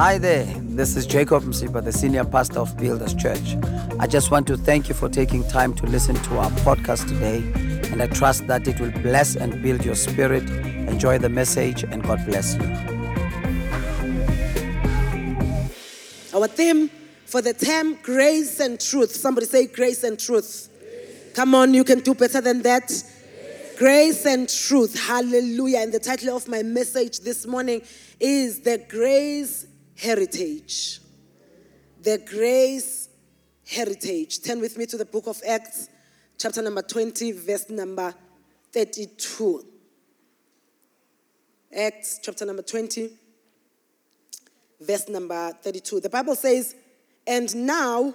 Hi there, this is Jacob Msiba, the Senior Pastor of Builders Church. I just want to thank you for taking time to listen to our podcast today, and I trust that it will bless and build your spirit. Enjoy the message, and God bless you. Our theme for the term, grace and truth. Somebody say grace and truth. Grace. Come on, you can do better than that. Grace. Grace and truth. Hallelujah. And the title of my message this morning is The Grace Heritage. The Grace Heritage. Turn with me to the book of Acts, chapter number 20, verse number 32. Acts, chapter number 20, verse number 32. The Bible says, "And now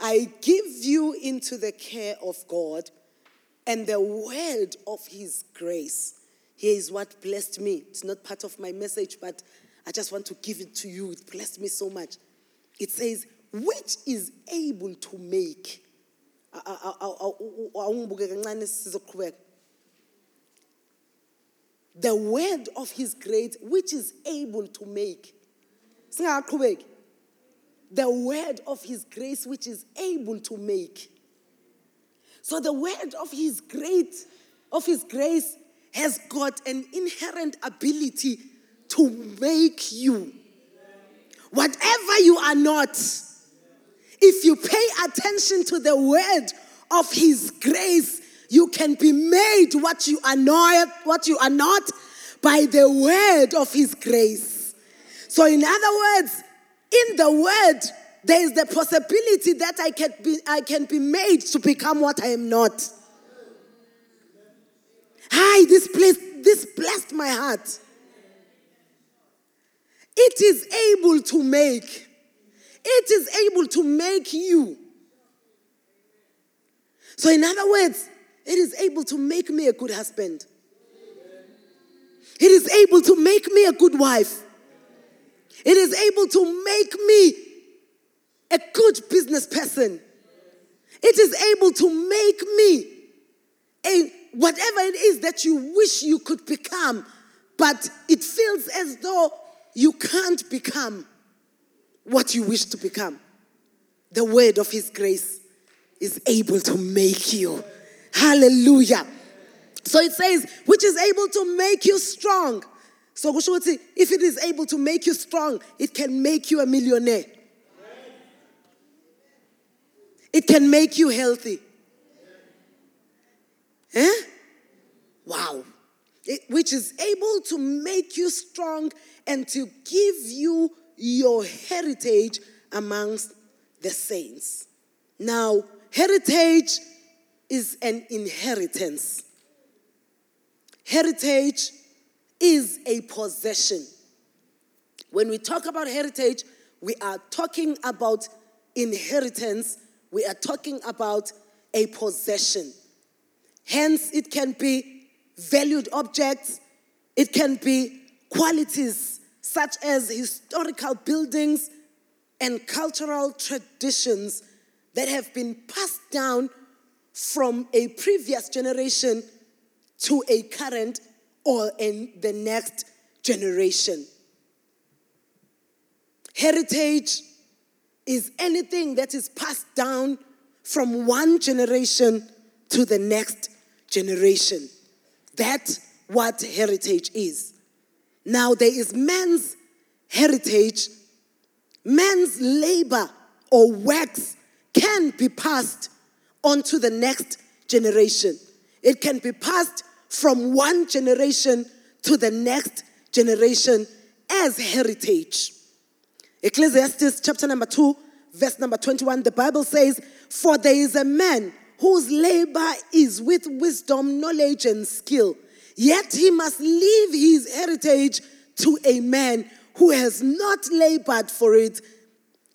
I give you into the care of God and the word of his grace." Here is what blessed me. It's not part of my message, but I just want to give it to you. It blessed me so much. It says, "Which is able to make." The word of his grace, which is able to make. The word of his grace, which is able to make. So the word of his grace, has got an inherent ability to make you. Whatever you are not, if you pay attention to the word of his grace, you can be made what you are not by the word of his grace. So in other words, in the word, there is the possibility that I can be made to become what I am not. Hi, this blessed my heart. It is able to make. It is able to make you. So in other words, it is able to make me a good husband. It is able to make me a good wife. It is able to make me a good business person. It is able to make me whatever it is that you wish you could become, but it feels as though you can't become what you wish to become. The word of his grace is able to make you. Hallelujah. So it says, which is able to make you strong. So if it is able to make you strong, it can make you a millionaire. It can make you healthy. Wow. Which is able to make you strong and to give you your heritage amongst the saints. Now, heritage is an inheritance. Heritage is a possession. When we talk about heritage, we are talking about inheritance. We are talking about a possession. Hence, it can be valued objects. It can be qualities such as historical buildings and cultural traditions that have been passed down from a previous generation to a current or in the next generation. Heritage is anything that is passed down from one generation to the next generation. That's what heritage is. Now there is man's heritage. Man's labor or works can be passed on to the next generation. It can be passed from one generation to the next generation as heritage. Ecclesiastes chapter number 2, verse number 21, the Bible says, "For there is a man whose labor is with wisdom, knowledge, and skill. Yet he must leave his heritage to a man who has not labored for it.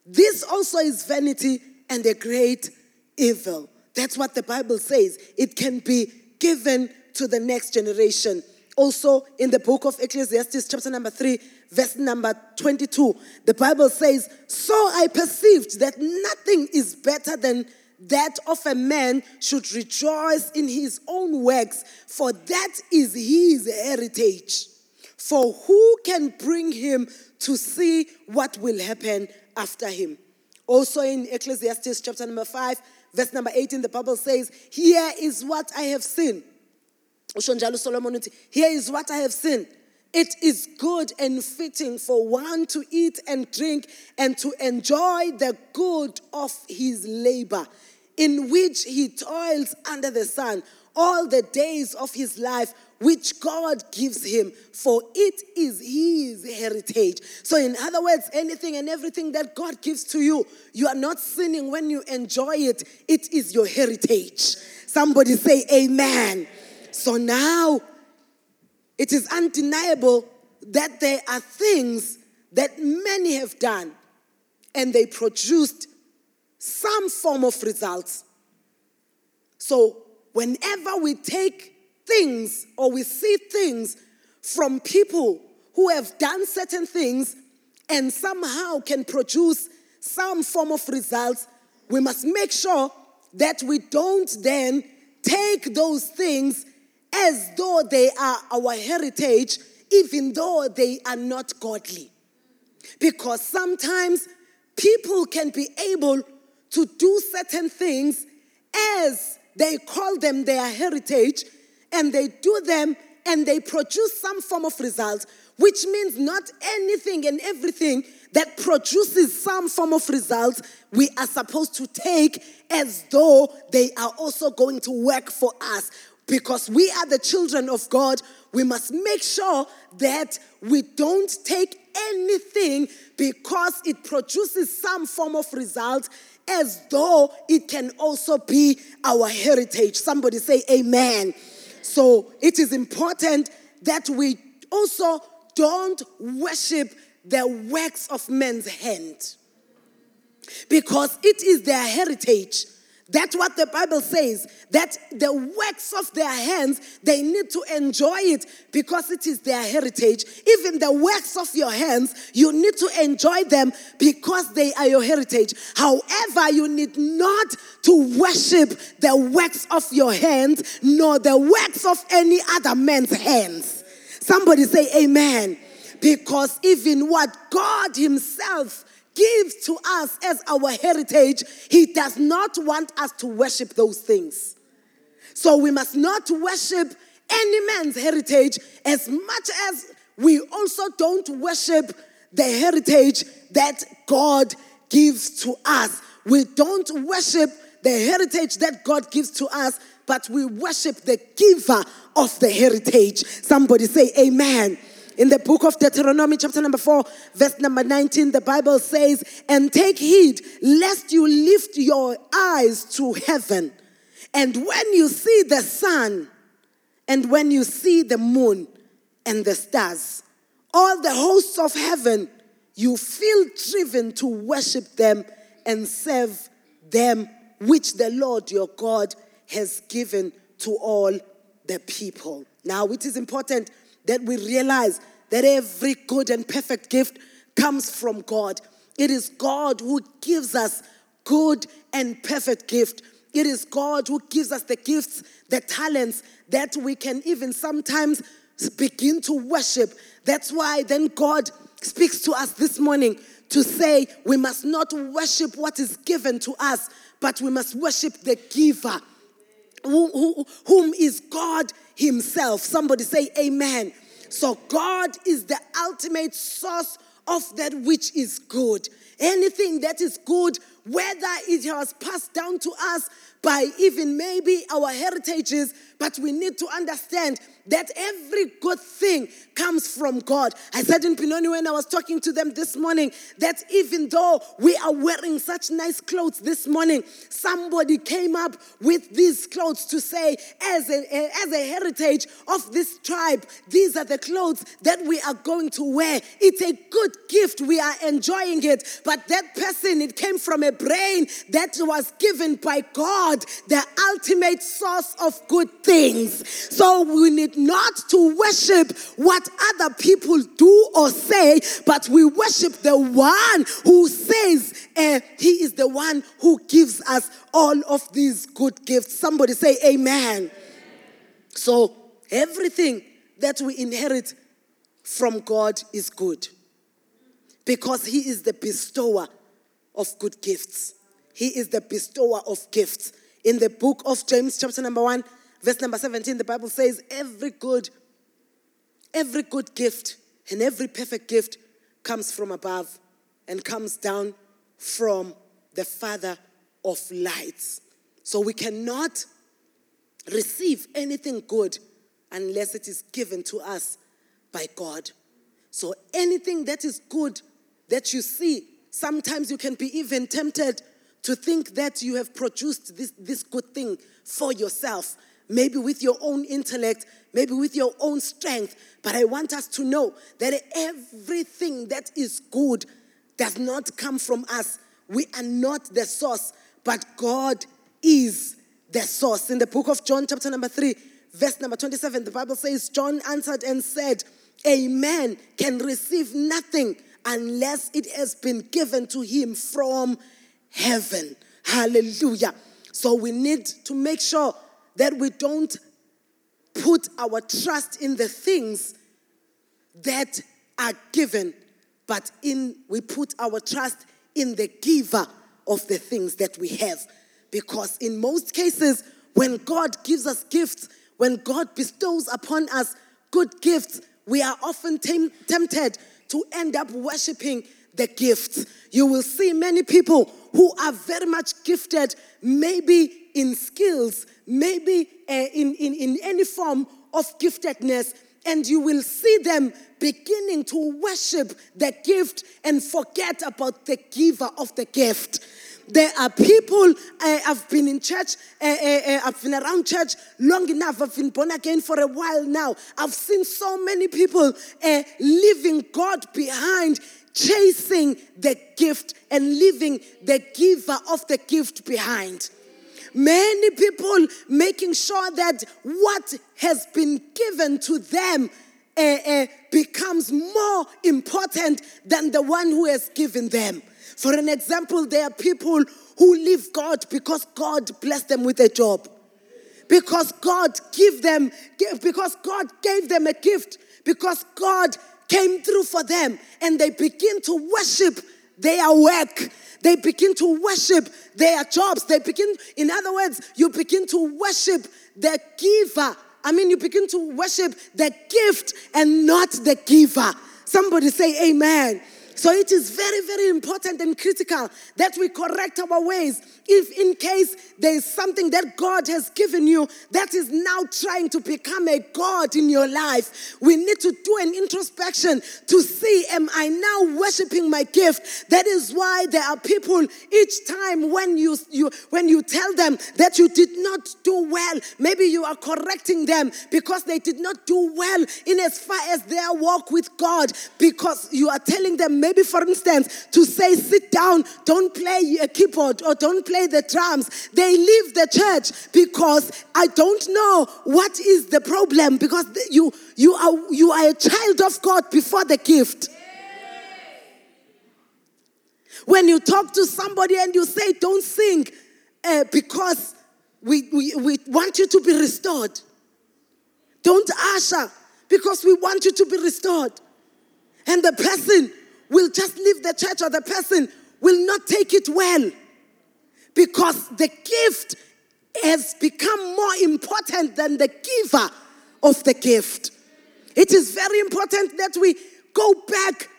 This also is vanity and a great evil." That's what the Bible says. It can be given to the next generation. Also, in the book of Ecclesiastes, chapter number 3, verse number 22, the Bible says, "So I perceived that nothing is better than that of a man should rejoice in his own works, for that is his heritage. For who can bring him to see what will happen after him? Also in Ecclesiastes chapter number 5, verse number 18, the Bible says, here is what I have seen. Here is what I have seen. It is good and fitting for one to eat and drink and to enjoy the good of his labor, in which he toils under the sun all the days of his life, which God gives him, for it is his heritage. So in other words, anything and everything that God gives to you, you are not sinning when you enjoy it. It is your heritage. Somebody say amen. So now, it is undeniable that there are things that many have done and they produced some form of results. So whenever we take things or we see things from people who have done certain things and somehow can produce some form of results, we must make sure that we don't then take those things as though they are our heritage, even though they are not godly. Because sometimes people can be able to do certain things as they call them their heritage, and they do them and they produce some form of result, which means not anything and everything that produces some form of results we are supposed to take as though they are also going to work for us. Because we are the children of God, we must make sure that we don't take anything because it produces some form of result as though it can also be our heritage. Somebody say amen. So it is important that we also don't worship the works of men's hand, because it is their heritage. That's what the Bible says, that the works of their hands, they need to enjoy it because it is their heritage. Even the works of your hands, you need to enjoy them because they are your heritage. However, you need not to worship the works of your hands, nor the works of any other man's hands. Somebody say amen. Because even what God himself gives to us as our heritage, he does not want us to worship those things. So we must not worship any man's heritage, as much as we also don't worship the heritage that God gives to us. We don't worship the heritage that God gives to us, but we worship the giver of the heritage. Somebody say amen. In the book of Deuteronomy, chapter number 4, verse number 19, the Bible says, and take heed, lest you lift your eyes to heaven, and when you see the sun, and when you see the moon and the stars, all the hosts of heaven, you feel driven to worship them and serve them, which the Lord your God has given to all the people. Now, it is important that we realize that every good and perfect gift comes from God. It is God who gives us good and perfect gift. It is God who gives us the gifts, the talents that we can even sometimes begin to worship. That's why then God speaks to us this morning to say we must not worship what is given to us, but we must worship the giver, whom is God himself. Somebody say amen. So God is the ultimate source of that which is good. Anything that is good, whether it has passed down to us by even maybe our heritages, but we need to understand that every good thing comes from God. I said in Pinoni when I was talking to them this morning, that even though we are wearing such nice clothes this morning, somebody came up with these clothes to say, as a heritage of this tribe, these are the clothes that we are going to wear. It's a good gift. We are enjoying it. But that person, it came from a brain that was given by God, the ultimate source of good things. So we need not to worship what other people do or say, but we worship the one who says he is the one who gives us all of these good gifts. Somebody say amen. So everything that we inherit from God is good, because he is the bestower of good gifts. He is the bestower of gifts. In the book of James, chapter number 1, verse number 17, the Bible says, every good gift and every perfect gift comes from above and comes down from the Father of lights. So we cannot receive anything good unless it is given to us by God. So anything that is good that you see, sometimes you can be even tempted to think that you have produced this good thing for yourself, maybe with your own intellect, maybe with your own strength. But I want us to know that everything that is good does not come from us. We are not the source, but God is the source. In the book of John, chapter number 3, verse number 27, the Bible says, John answered and said, a man can receive nothing unless it has been given to him from heaven. Hallelujah. So we need to make sure that we don't put our trust in the things that are given, but we put our trust in the giver of the things that we have. Because in most cases, when God gives us gifts, when God bestows upon us good gifts, we are often tempted to end up worshiping the gifts. You will see many people who are very much gifted, maybe in skills, maybe in any form of giftedness, and you will see them beginning to worship the gift and forget about the giver of the gift. There are people, I've been in church, I've been around church long enough, I've been born again for a while now. I've seen so many people leaving God behind, chasing the gift and leaving the giver of the gift behind. Many people making sure that what has been given to them becomes more important than the one who has given them. For an example, there are people who leave God because God blessed them with a job, because God gave them a gift, because God came through for them, and they begin to worship their work. They begin to worship their jobs. In other words, you begin to worship the giver. You begin to worship the gift and not the giver. Somebody say amen. So it is very, very important and critical that we correct our ways if in case there is something that God has given you that is now trying to become a God in your life. We need to do an introspection to see, am I now worshiping my gift? That is why there are people each time when you tell them that you did not do well, maybe you are correcting them because they did not do well in as far as their walk with God, because you are telling them, maybe for instance, to say, sit down, don't play a keyboard or don't play the drums. They leave the church because I don't know what is the problem, because you are a child of God before the gift. When you talk to somebody and you say, don't sing because we want you to be restored. Don't usher because we want you to be restored. And the person will just leave the church, or the person will not take it well, because the gift has become more important than the giver of the gift. It is very important that we go back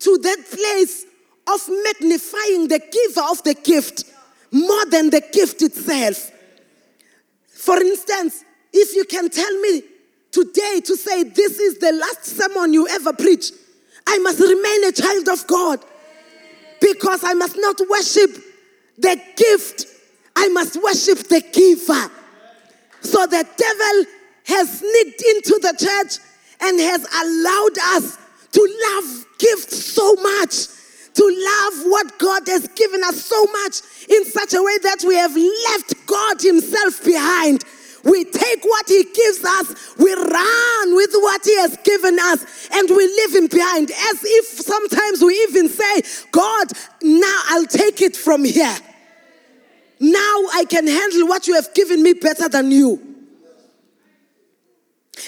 to that place of magnifying the giver of the gift more than the gift itself. For instance, if you can tell me today to say, this is the last sermon you ever preach, I must remain a child of God, because I must not worship the gift. I must worship the giver. So the devil has sneaked into the church and has allowed us to love gifts so much, to love what God has given us so much in such a way that we have left God himself behind. We take what he gives us, we run with what he has given us, and we leave him behind. As if sometimes we even say, God, now I'll take it from here. Now I can handle what you have given me better than you.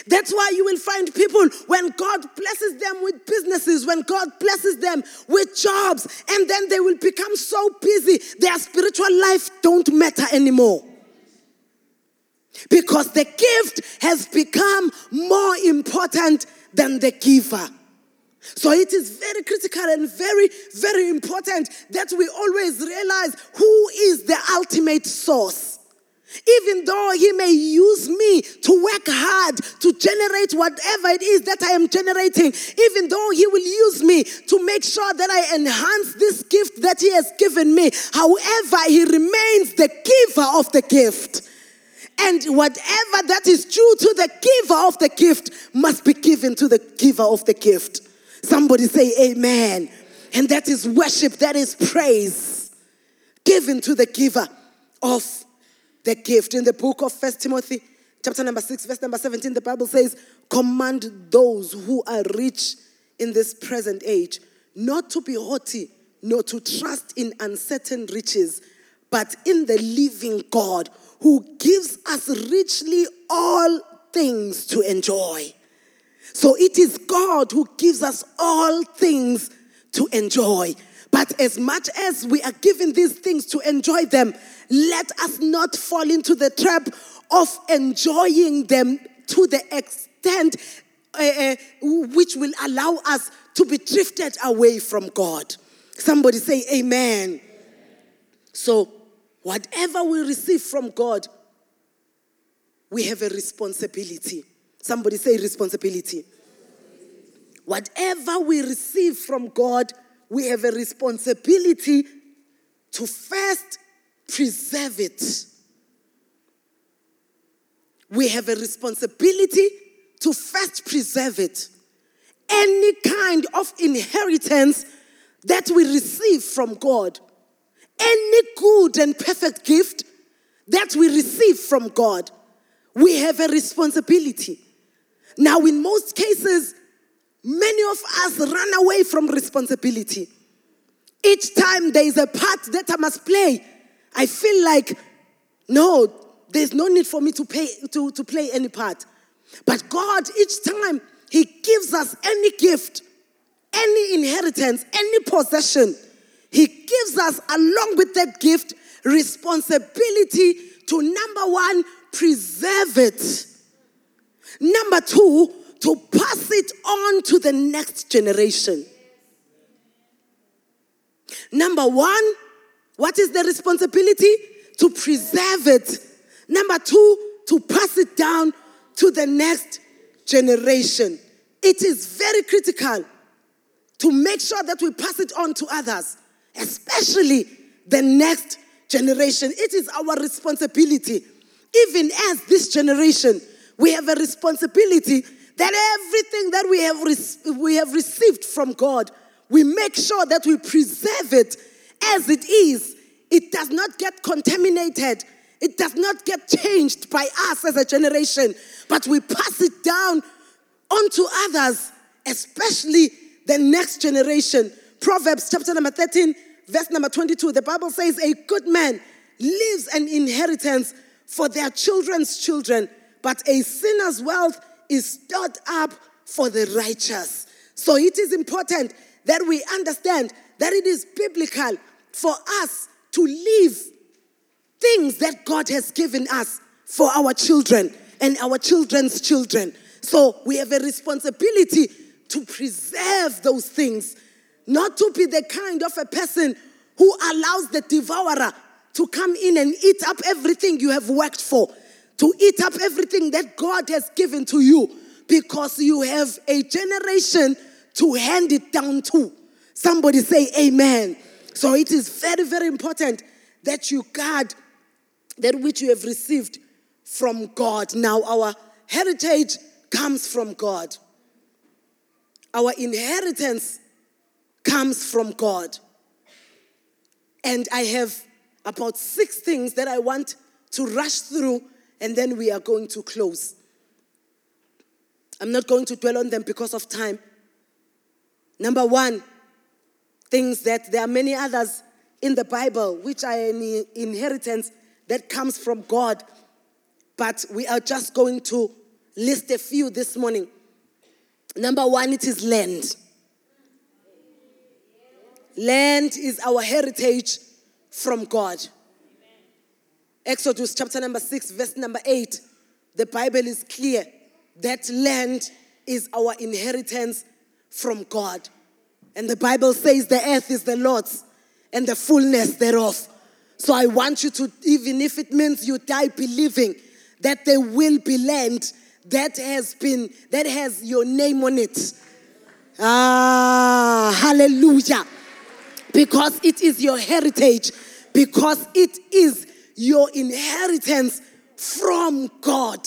That's why you will find people, when God blesses them with businesses, when God blesses them with jobs, and then they will become so busy, their spiritual life don't matter anymore. Because the gift has become more important than the giver. So it is very critical and very, very important that we always realize who is the ultimate source. Even though he may use me to work hard to generate whatever it is that I am generating, even though he will use me to make sure that I enhance this gift that he has given me, however, he remains the giver of the gift. And whatever that is due to the giver of the gift must be given to the giver of the gift. Somebody say amen. And that is worship, that is praise given to the giver of the gift. In the book of 1 Timothy, chapter number 6, verse number 17, the Bible says, command those who are rich in this present age not to be haughty, nor to trust in uncertain riches, but in the living God who gives us richly all things to enjoy. So it is God who gives us all things to enjoy. But as much as we are given these things to enjoy them, let us not fall into the trap of enjoying them to the extent which will allow us to be drifted away from God. Somebody say amen. So whatever we receive from God, we have a responsibility. Somebody say responsibility. Whatever we receive from God, we have a responsibility to first preserve it. We have a responsibility to first preserve it. Any kind of inheritance that we receive from God, any good and perfect gift that we receive from God, we have a responsibility. Now, in most cases, many of us run away from responsibility. Each time there is a part that I must play, I feel like, no, there's no need for me to play any part. But God, each time he gives us any gift, any inheritance, any possession, he gives us, along with that gift, responsibility to, number one, preserve it. Number two, to pass it on to the next generation. Number one, what is the responsibility? To preserve it. Number two, to pass it down to the next generation. It is very critical to make sure that we pass it on to others, especially the next generation. It is our responsibility. Even as this generation, we have a responsibility that everything that we have received from God, we make sure that we preserve it as it is. It does not get contaminated. It does not get changed by us as a generation, but we pass it down onto others, especially the next generation. Proverbs chapter number 13, verse number 22, the Bible says, a good man leaves an inheritance for their children's children, but a sinner's wealth is stored up for the righteous. So it is important that we understand that it is biblical for us to leave things that God has given us for our children and our children's children. So we have a responsibility to preserve those things, not to be the kind of a person who allows the devourer to come in and eat up everything you have worked for, to eat up everything that God has given to you, because you have a generation to hand it down to. Somebody say amen. So it is very, very important that you guard that which you have received from God. Now, our heritage comes from God. Our inheritance comes from God. And I have about 6 things that I want to rush through, and then we are going to close. I'm not going to dwell on them because of time. Number one, things that there are many others in the Bible which are an inheritance that comes from God, but we are just going to list a few this morning. Number one, it is land. Land is our heritage from God. Exodus chapter number 6, verse number 8. The Bible is clear that land is our inheritance from God. And the Bible says the earth is the Lord's and the fullness thereof. So I want you to, even if it means you die believing that there will be land that has your name on it. Ah, hallelujah. Because it is your heritage. Because it is your inheritance from God.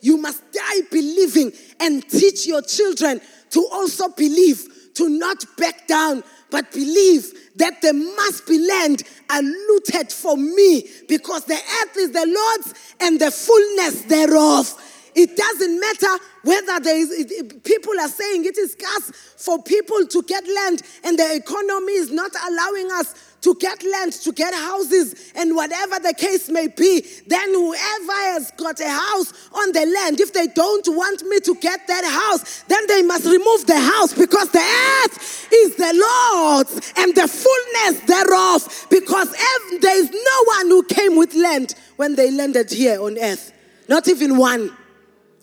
You must die believing and teach your children to also believe, to not back down, but believe that there must be land allotted for me because the earth is the Lord's and the fullness thereof. It doesn't matter whether people are saying it is scarce for people to get land and the economy is not allowing us to get land, to get houses, and whatever the case may be. Then whoever has got a house on the land, if they don't want me to get that house, then they must remove the house because the earth is the Lord's and the fullness thereof, because there is no one who came with land when they landed here on earth. Not even one.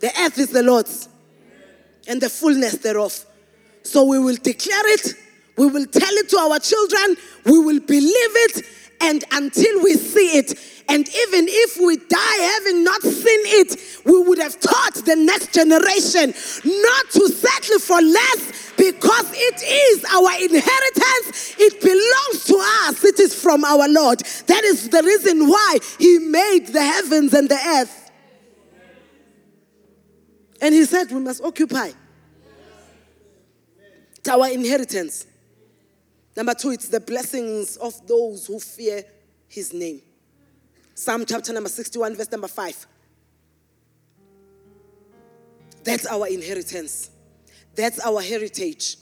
The earth is the Lord's and the fullness thereof. So we will declare it. We will tell it to our children. We will believe it, and until we see it. And even if we die having not seen it, we would have taught the next generation not to settle for less because it is our inheritance. It belongs to us. It is from our Lord. That is the reason why He made the heavens and the earth. And He said we must occupy. It's our inheritance. Number two, it's the blessings of those who fear His name. Psalm chapter number 61, verse number 5. That's our inheritance. That's our heritage.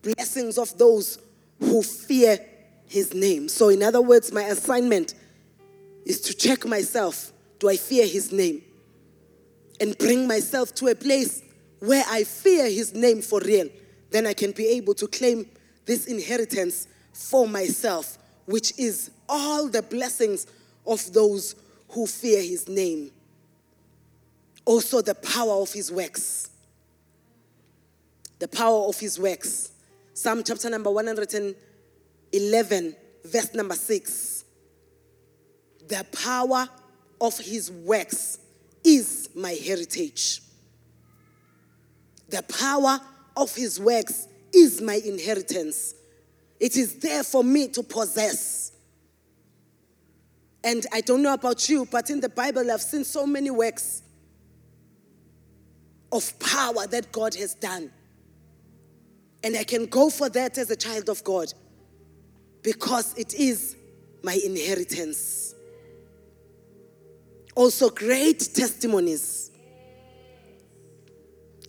Blessings of those who fear His name. So in other words, my assignment is to check myself. Do I fear His name? And bring myself to a place where I fear His name for real. Then I can be able to claim this inheritance for myself, which is all the blessings of those who fear His name. Also the power of His works. The power of His works. Psalm chapter number 111, verse number 6. The power of His works is my heritage. The power of His works is my inheritance. It is there for me to possess. And I don't know about you, but in the Bible I've seen so many works of power that God has done. And I can go for that as a child of God because it is my inheritance. Also great testimonies.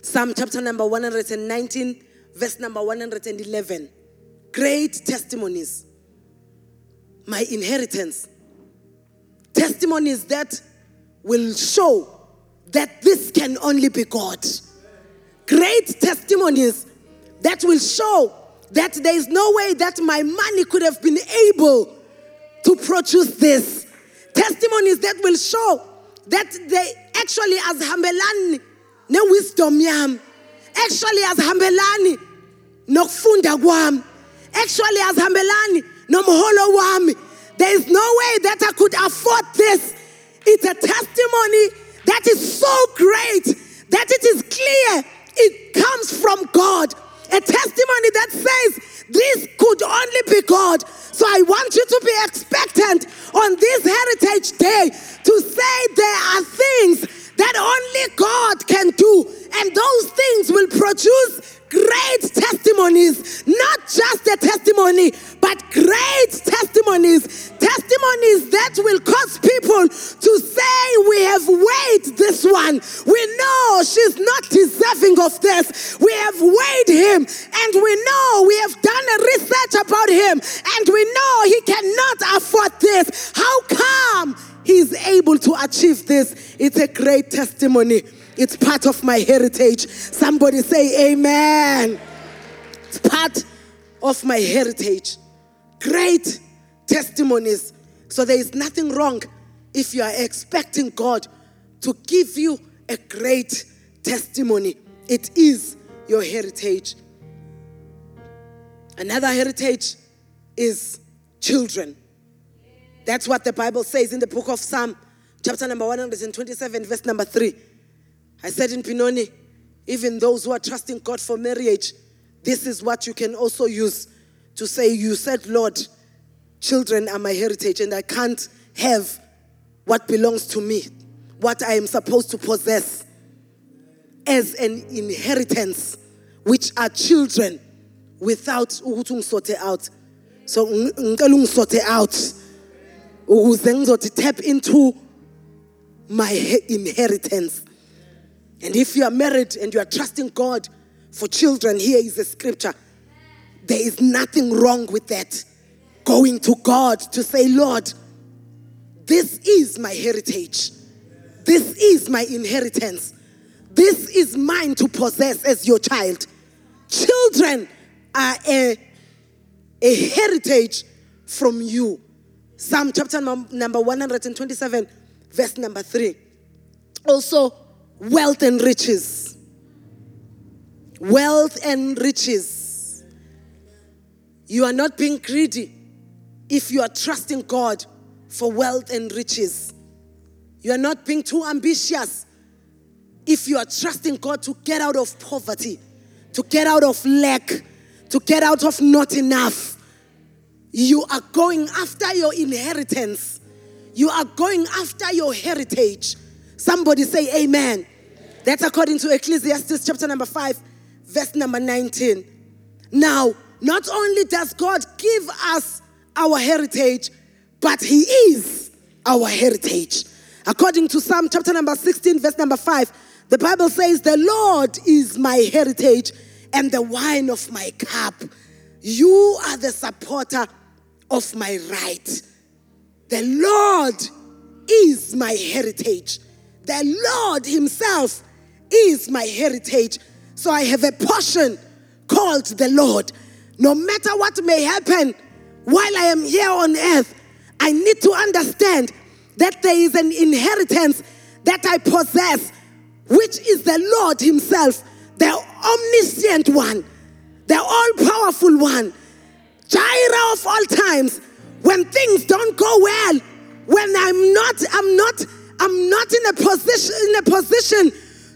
Psalm chapter number 119, verse number 111. Great testimonies. My inheritance. Testimonies that will show that this can only be God. Great testimonies that will show that there is no way that my money could have been able to produce this. Testimonies that will show that they actually as hambelani ne wisdom yam. Actually as hambelani nokufunda kwami. Actually azihambelani nomholo wami. There is no way that I could afford this. It's a testimony that is so great that it is clear it comes from God. A testimony that says this could only be God. So I want you to be expectant on this Heritage Day to say there are things that only God can do, and those things will produce great testimonies, not just a testimony, but great testimonies. Testimonies that will cause people to say, we have weighed this one. We know she's not deserving of this. We have weighed him, and we know we have done a research about him, and we know he cannot afford this. How come he's able to achieve this? It's a great testimony. It's part of my heritage. Somebody say amen. It's part of my heritage. Great testimonies. So there is nothing wrong if you are expecting God to give you a great testimony. It is your heritage. Another heritage is children. That's what the Bible says in the book of Psalm, chapter number 127, verse number 3. I said in Pinoni, even those who are trusting God for marriage, this is what you can also use to say, you said, Lord, children are my heritage and I can't have what belongs to me, what I am supposed to possess as an inheritance, which are children, without ukuthi ngisorte out. So ngicela ungisorte out ukuze ngizothi tap into my inheritance. And if you are married and you are trusting God for children, here is a scripture. There is nothing wrong with that. Going to God to say, Lord, this is my heritage. This is my inheritance. This is mine to possess as your child. Children are a heritage from you. Psalm chapter number 127, verse number 3. Also, wealth and riches. Wealth and riches. You are not being greedy if you are trusting God for wealth and riches. You are not being too ambitious if you are trusting God to get out of poverty, to get out of lack, to get out of not enough. You are going after your inheritance. You are going after your heritage. Somebody say amen. That's according to Ecclesiastes chapter number 5, verse number 19. Now, not only does God give us our heritage, but He is our heritage. According to Psalm chapter number 16, verse number 5, the Bible says, the Lord is my heritage and the wine of my cup. You are the supporter of my right. The Lord is my heritage. The Lord Himself is my heritage. So I have a portion called the Lord. No matter what may happen while I am here on earth, I need to understand that there is an inheritance that I possess, which is the Lord Himself, the omniscient one, the all-powerful one, Jireh of all times. When things don't go well, when I'm not in a position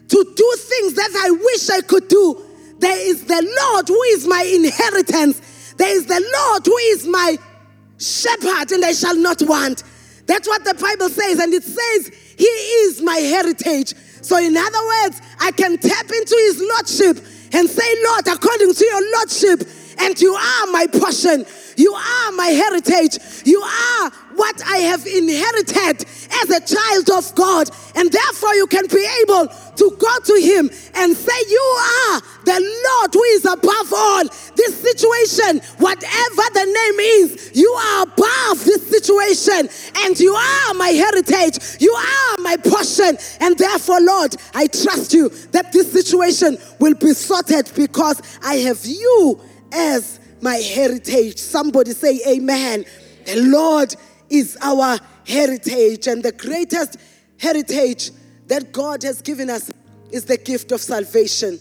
to do things that I wish I could do, there is the Lord who is my inheritance. There is the Lord who is my shepherd, and I shall not want. That's what the Bible says, and it says, He is my heritage. So in other words, I can tap into His Lordship and say, Lord, according to your Lordship, and you are my portion, you are my heritage, you are what I have inherited as a child of God. And therefore you can be able to go to Him and say, you are the Lord who is above all. This situation, whatever the name is, you are above this situation and you are my heritage. You are my portion. And therefore, Lord, I trust you that this situation will be sorted because I have you as my heritage. Somebody say amen. The Lord is our heritage, and the greatest heritage that God has given us is the gift of salvation.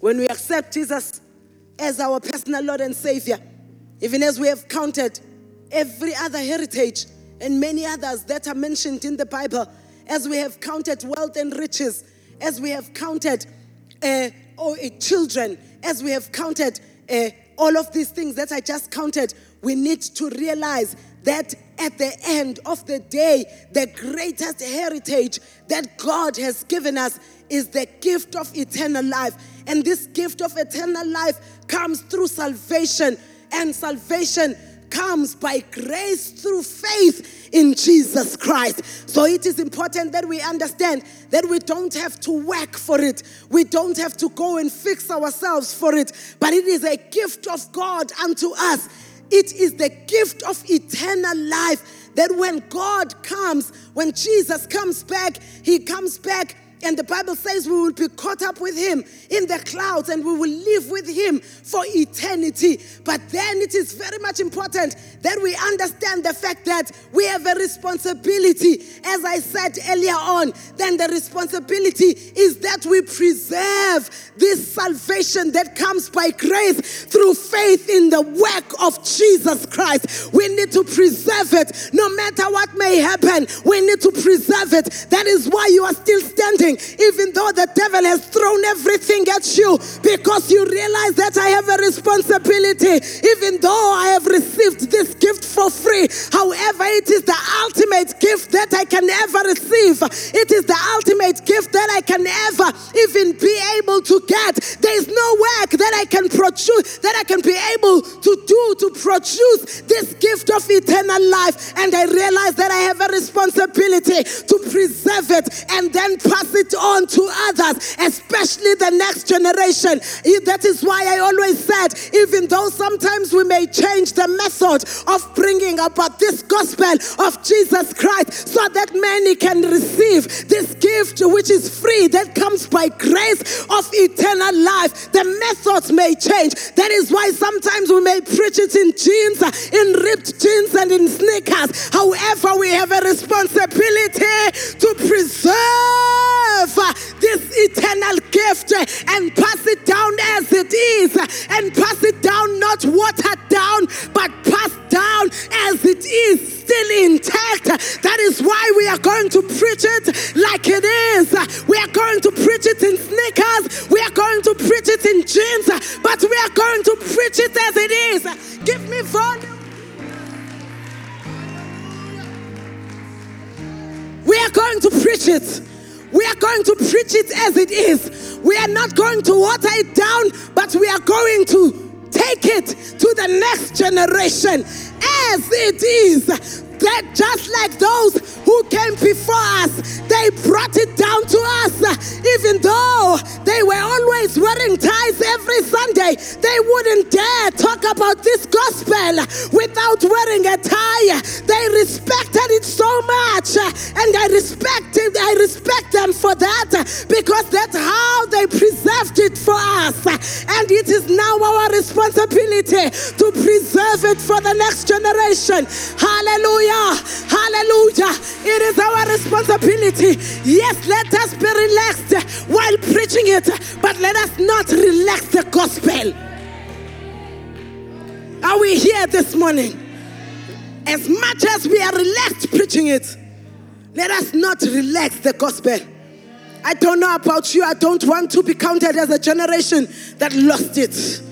When we accept Jesus as our personal Lord and Savior, even as we have counted every other heritage and many others that are mentioned in the Bible, as we have counted wealth and riches, as we have counted children, as we have counted all of these things that I just counted, we need to realize that at the end of the day, the greatest heritage that God has given us is the gift of eternal life. And this gift of eternal life comes through salvation, and salvation comes by grace through faith in Jesus Christ. So it is important that we understand that we don't have to work for it. We don't have to go and fix ourselves for it. But it is a gift of God unto us. It is the gift of eternal life that when God comes, when Jesus comes back, he comes back, and the Bible says we will be caught up with him in the clouds and we will live with him for eternity. But then it is very much important that we understand the fact that we have a responsibility, as I said earlier on. Then the responsibility is that we preserve this salvation that comes by grace through faith in the work of Jesus Christ. We need to preserve it no matter what may happen. We need to preserve it. That is why you are still standing, even though the devil has thrown everything at you, because you realize that I have a responsibility. Even though I have received this gift for free, however, it is the ultimate gift that I can ever receive. It is the ultimate gift that I can ever even be able to get. There is no work that I can produce, that I can be able to do to produce this gift of eternal life. And I realize that I have a responsibility to preserve it and then pass it on to others, especially the next generation. That is why I always said, even though sometimes we may change the method of bringing about this gospel of Jesus Christ so that many can receive this gift which is free that comes by grace of eternal life, the methods may change. That is why sometimes we may preach it in jeans, in ripped jeans and in sneakers. However, we have a responsibility to preserve this eternal gift and pass it down as it is, and pass it down not watered down but passed down as it is, still intact. That is why we are going to preach it like it is. We are going to preach it in sneakers, we are going to preach it in jeans, but we are going to preach it as it is. Give me volume. We are going to preach it. We are going to preach it as it is. We are not going to water it down, but we are going to take it to the next generation as it is. That just like those who came before us, they brought it down to us. Even though they were always wearing ties every Sunday, they wouldn't dare talk about this gospel without wearing a tie. They respected it so much, and I respect them for that, because that's how they preserved it for us. And it is now our responsibility to preserve it for the next generation. Hallelujah. Hallelujah. It is our responsibility. Yes, let us be relaxed while preaching it, but let us not relax the gospel. Are we here this morning? As much as we are relaxed preaching it, let us not relax the gospel. I don't know about you. I don't want to be counted as a generation that lost it.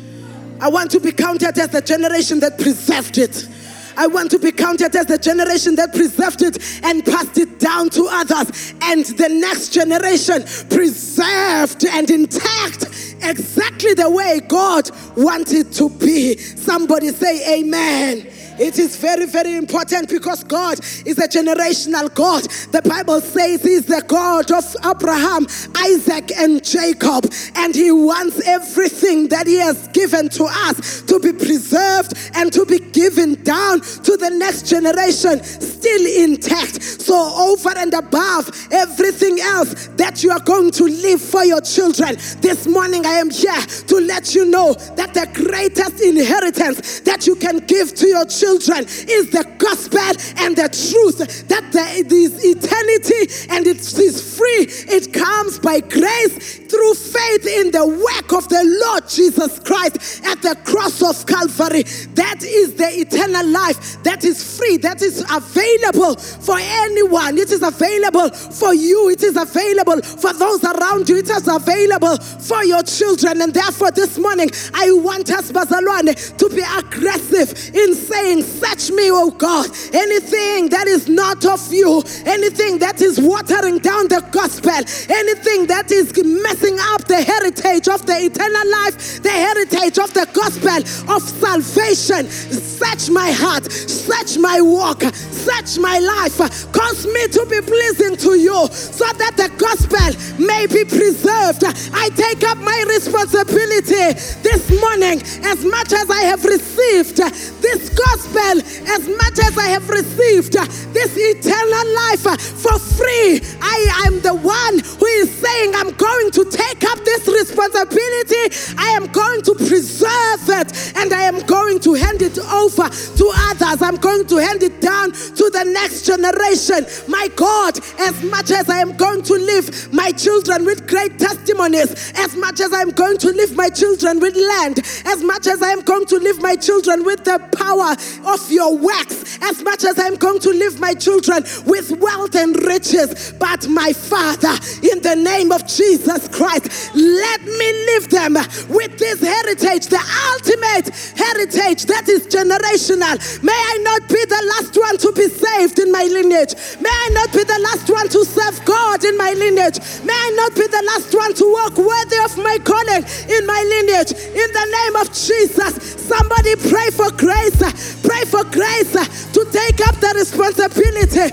I want to be counted as the generation that preserved it. I want to be counted as the generation that preserved it and passed it down to others. And the next generation preserved and intact, exactly the way God wanted to be. Somebody say amen. It is very, very important, because God is a generational God. The Bible says he's the God of Abraham, Isaac, and Jacob. And he wants everything that he has given to us to be preserved and to be given down to the next generation, still intact. So over and above everything else that you are going to leave for your children, this morning I am here to let you know that the greatest inheritance that you can give to your children is the gospel and the truth that there is eternity and it is free. It comes by grace through faith in the work of the Lord Jesus Christ at the cross of Calvary. That is the eternal life that is free, that is available for anyone. It is available for you. It is available for those around you. It is available for your children. And therefore this morning I want us, Bazalwane, to be aggressive in saying, search me, oh God. Anything that is not of you, anything that is watering down the gospel, anything that is messing up the heritage of the eternal life, the heritage of the gospel of salvation, search my heart, search my walk, search my life, cause me to be pleasing to you so that the gospel may be preserved. I take up my responsibility this morning, as much as I have received this gospel gospel as much as I have received this eternal life for free. I am the one who is saying I'm going to take up this responsibility. I am going to preserve it and I am going to hand it over to others. I'm going to hand it down to the next generation. My God, as much as I am going to leave my children with great testimonies, as much as I am going to leave my children with land, as much as I am going to leave my children with the power of your works, as much as I am going to leave my children with wealth and riches. But my Father, in the name of Jesus Christ, let me leave them with this heritage, the ultimate heritage that is generational. May I not be the last one to be saved in my lineage. May I not be the last one to serve God in my lineage. May I not be the last one to walk worthy of my calling in my lineage. In the name of Jesus, somebody pray for grace. Pray for grace to take up the responsibility.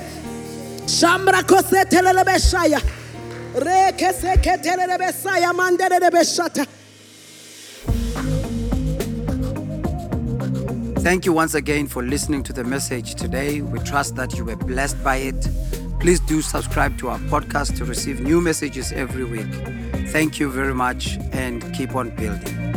Shambra kosetelele beshaya. Rekeseketelele besaya mandelele beshata. Thank you once again for listening to the message today. We trust that you were blessed by it. Please do subscribe to our podcast to receive new messages every week. Thank you very much and keep on building.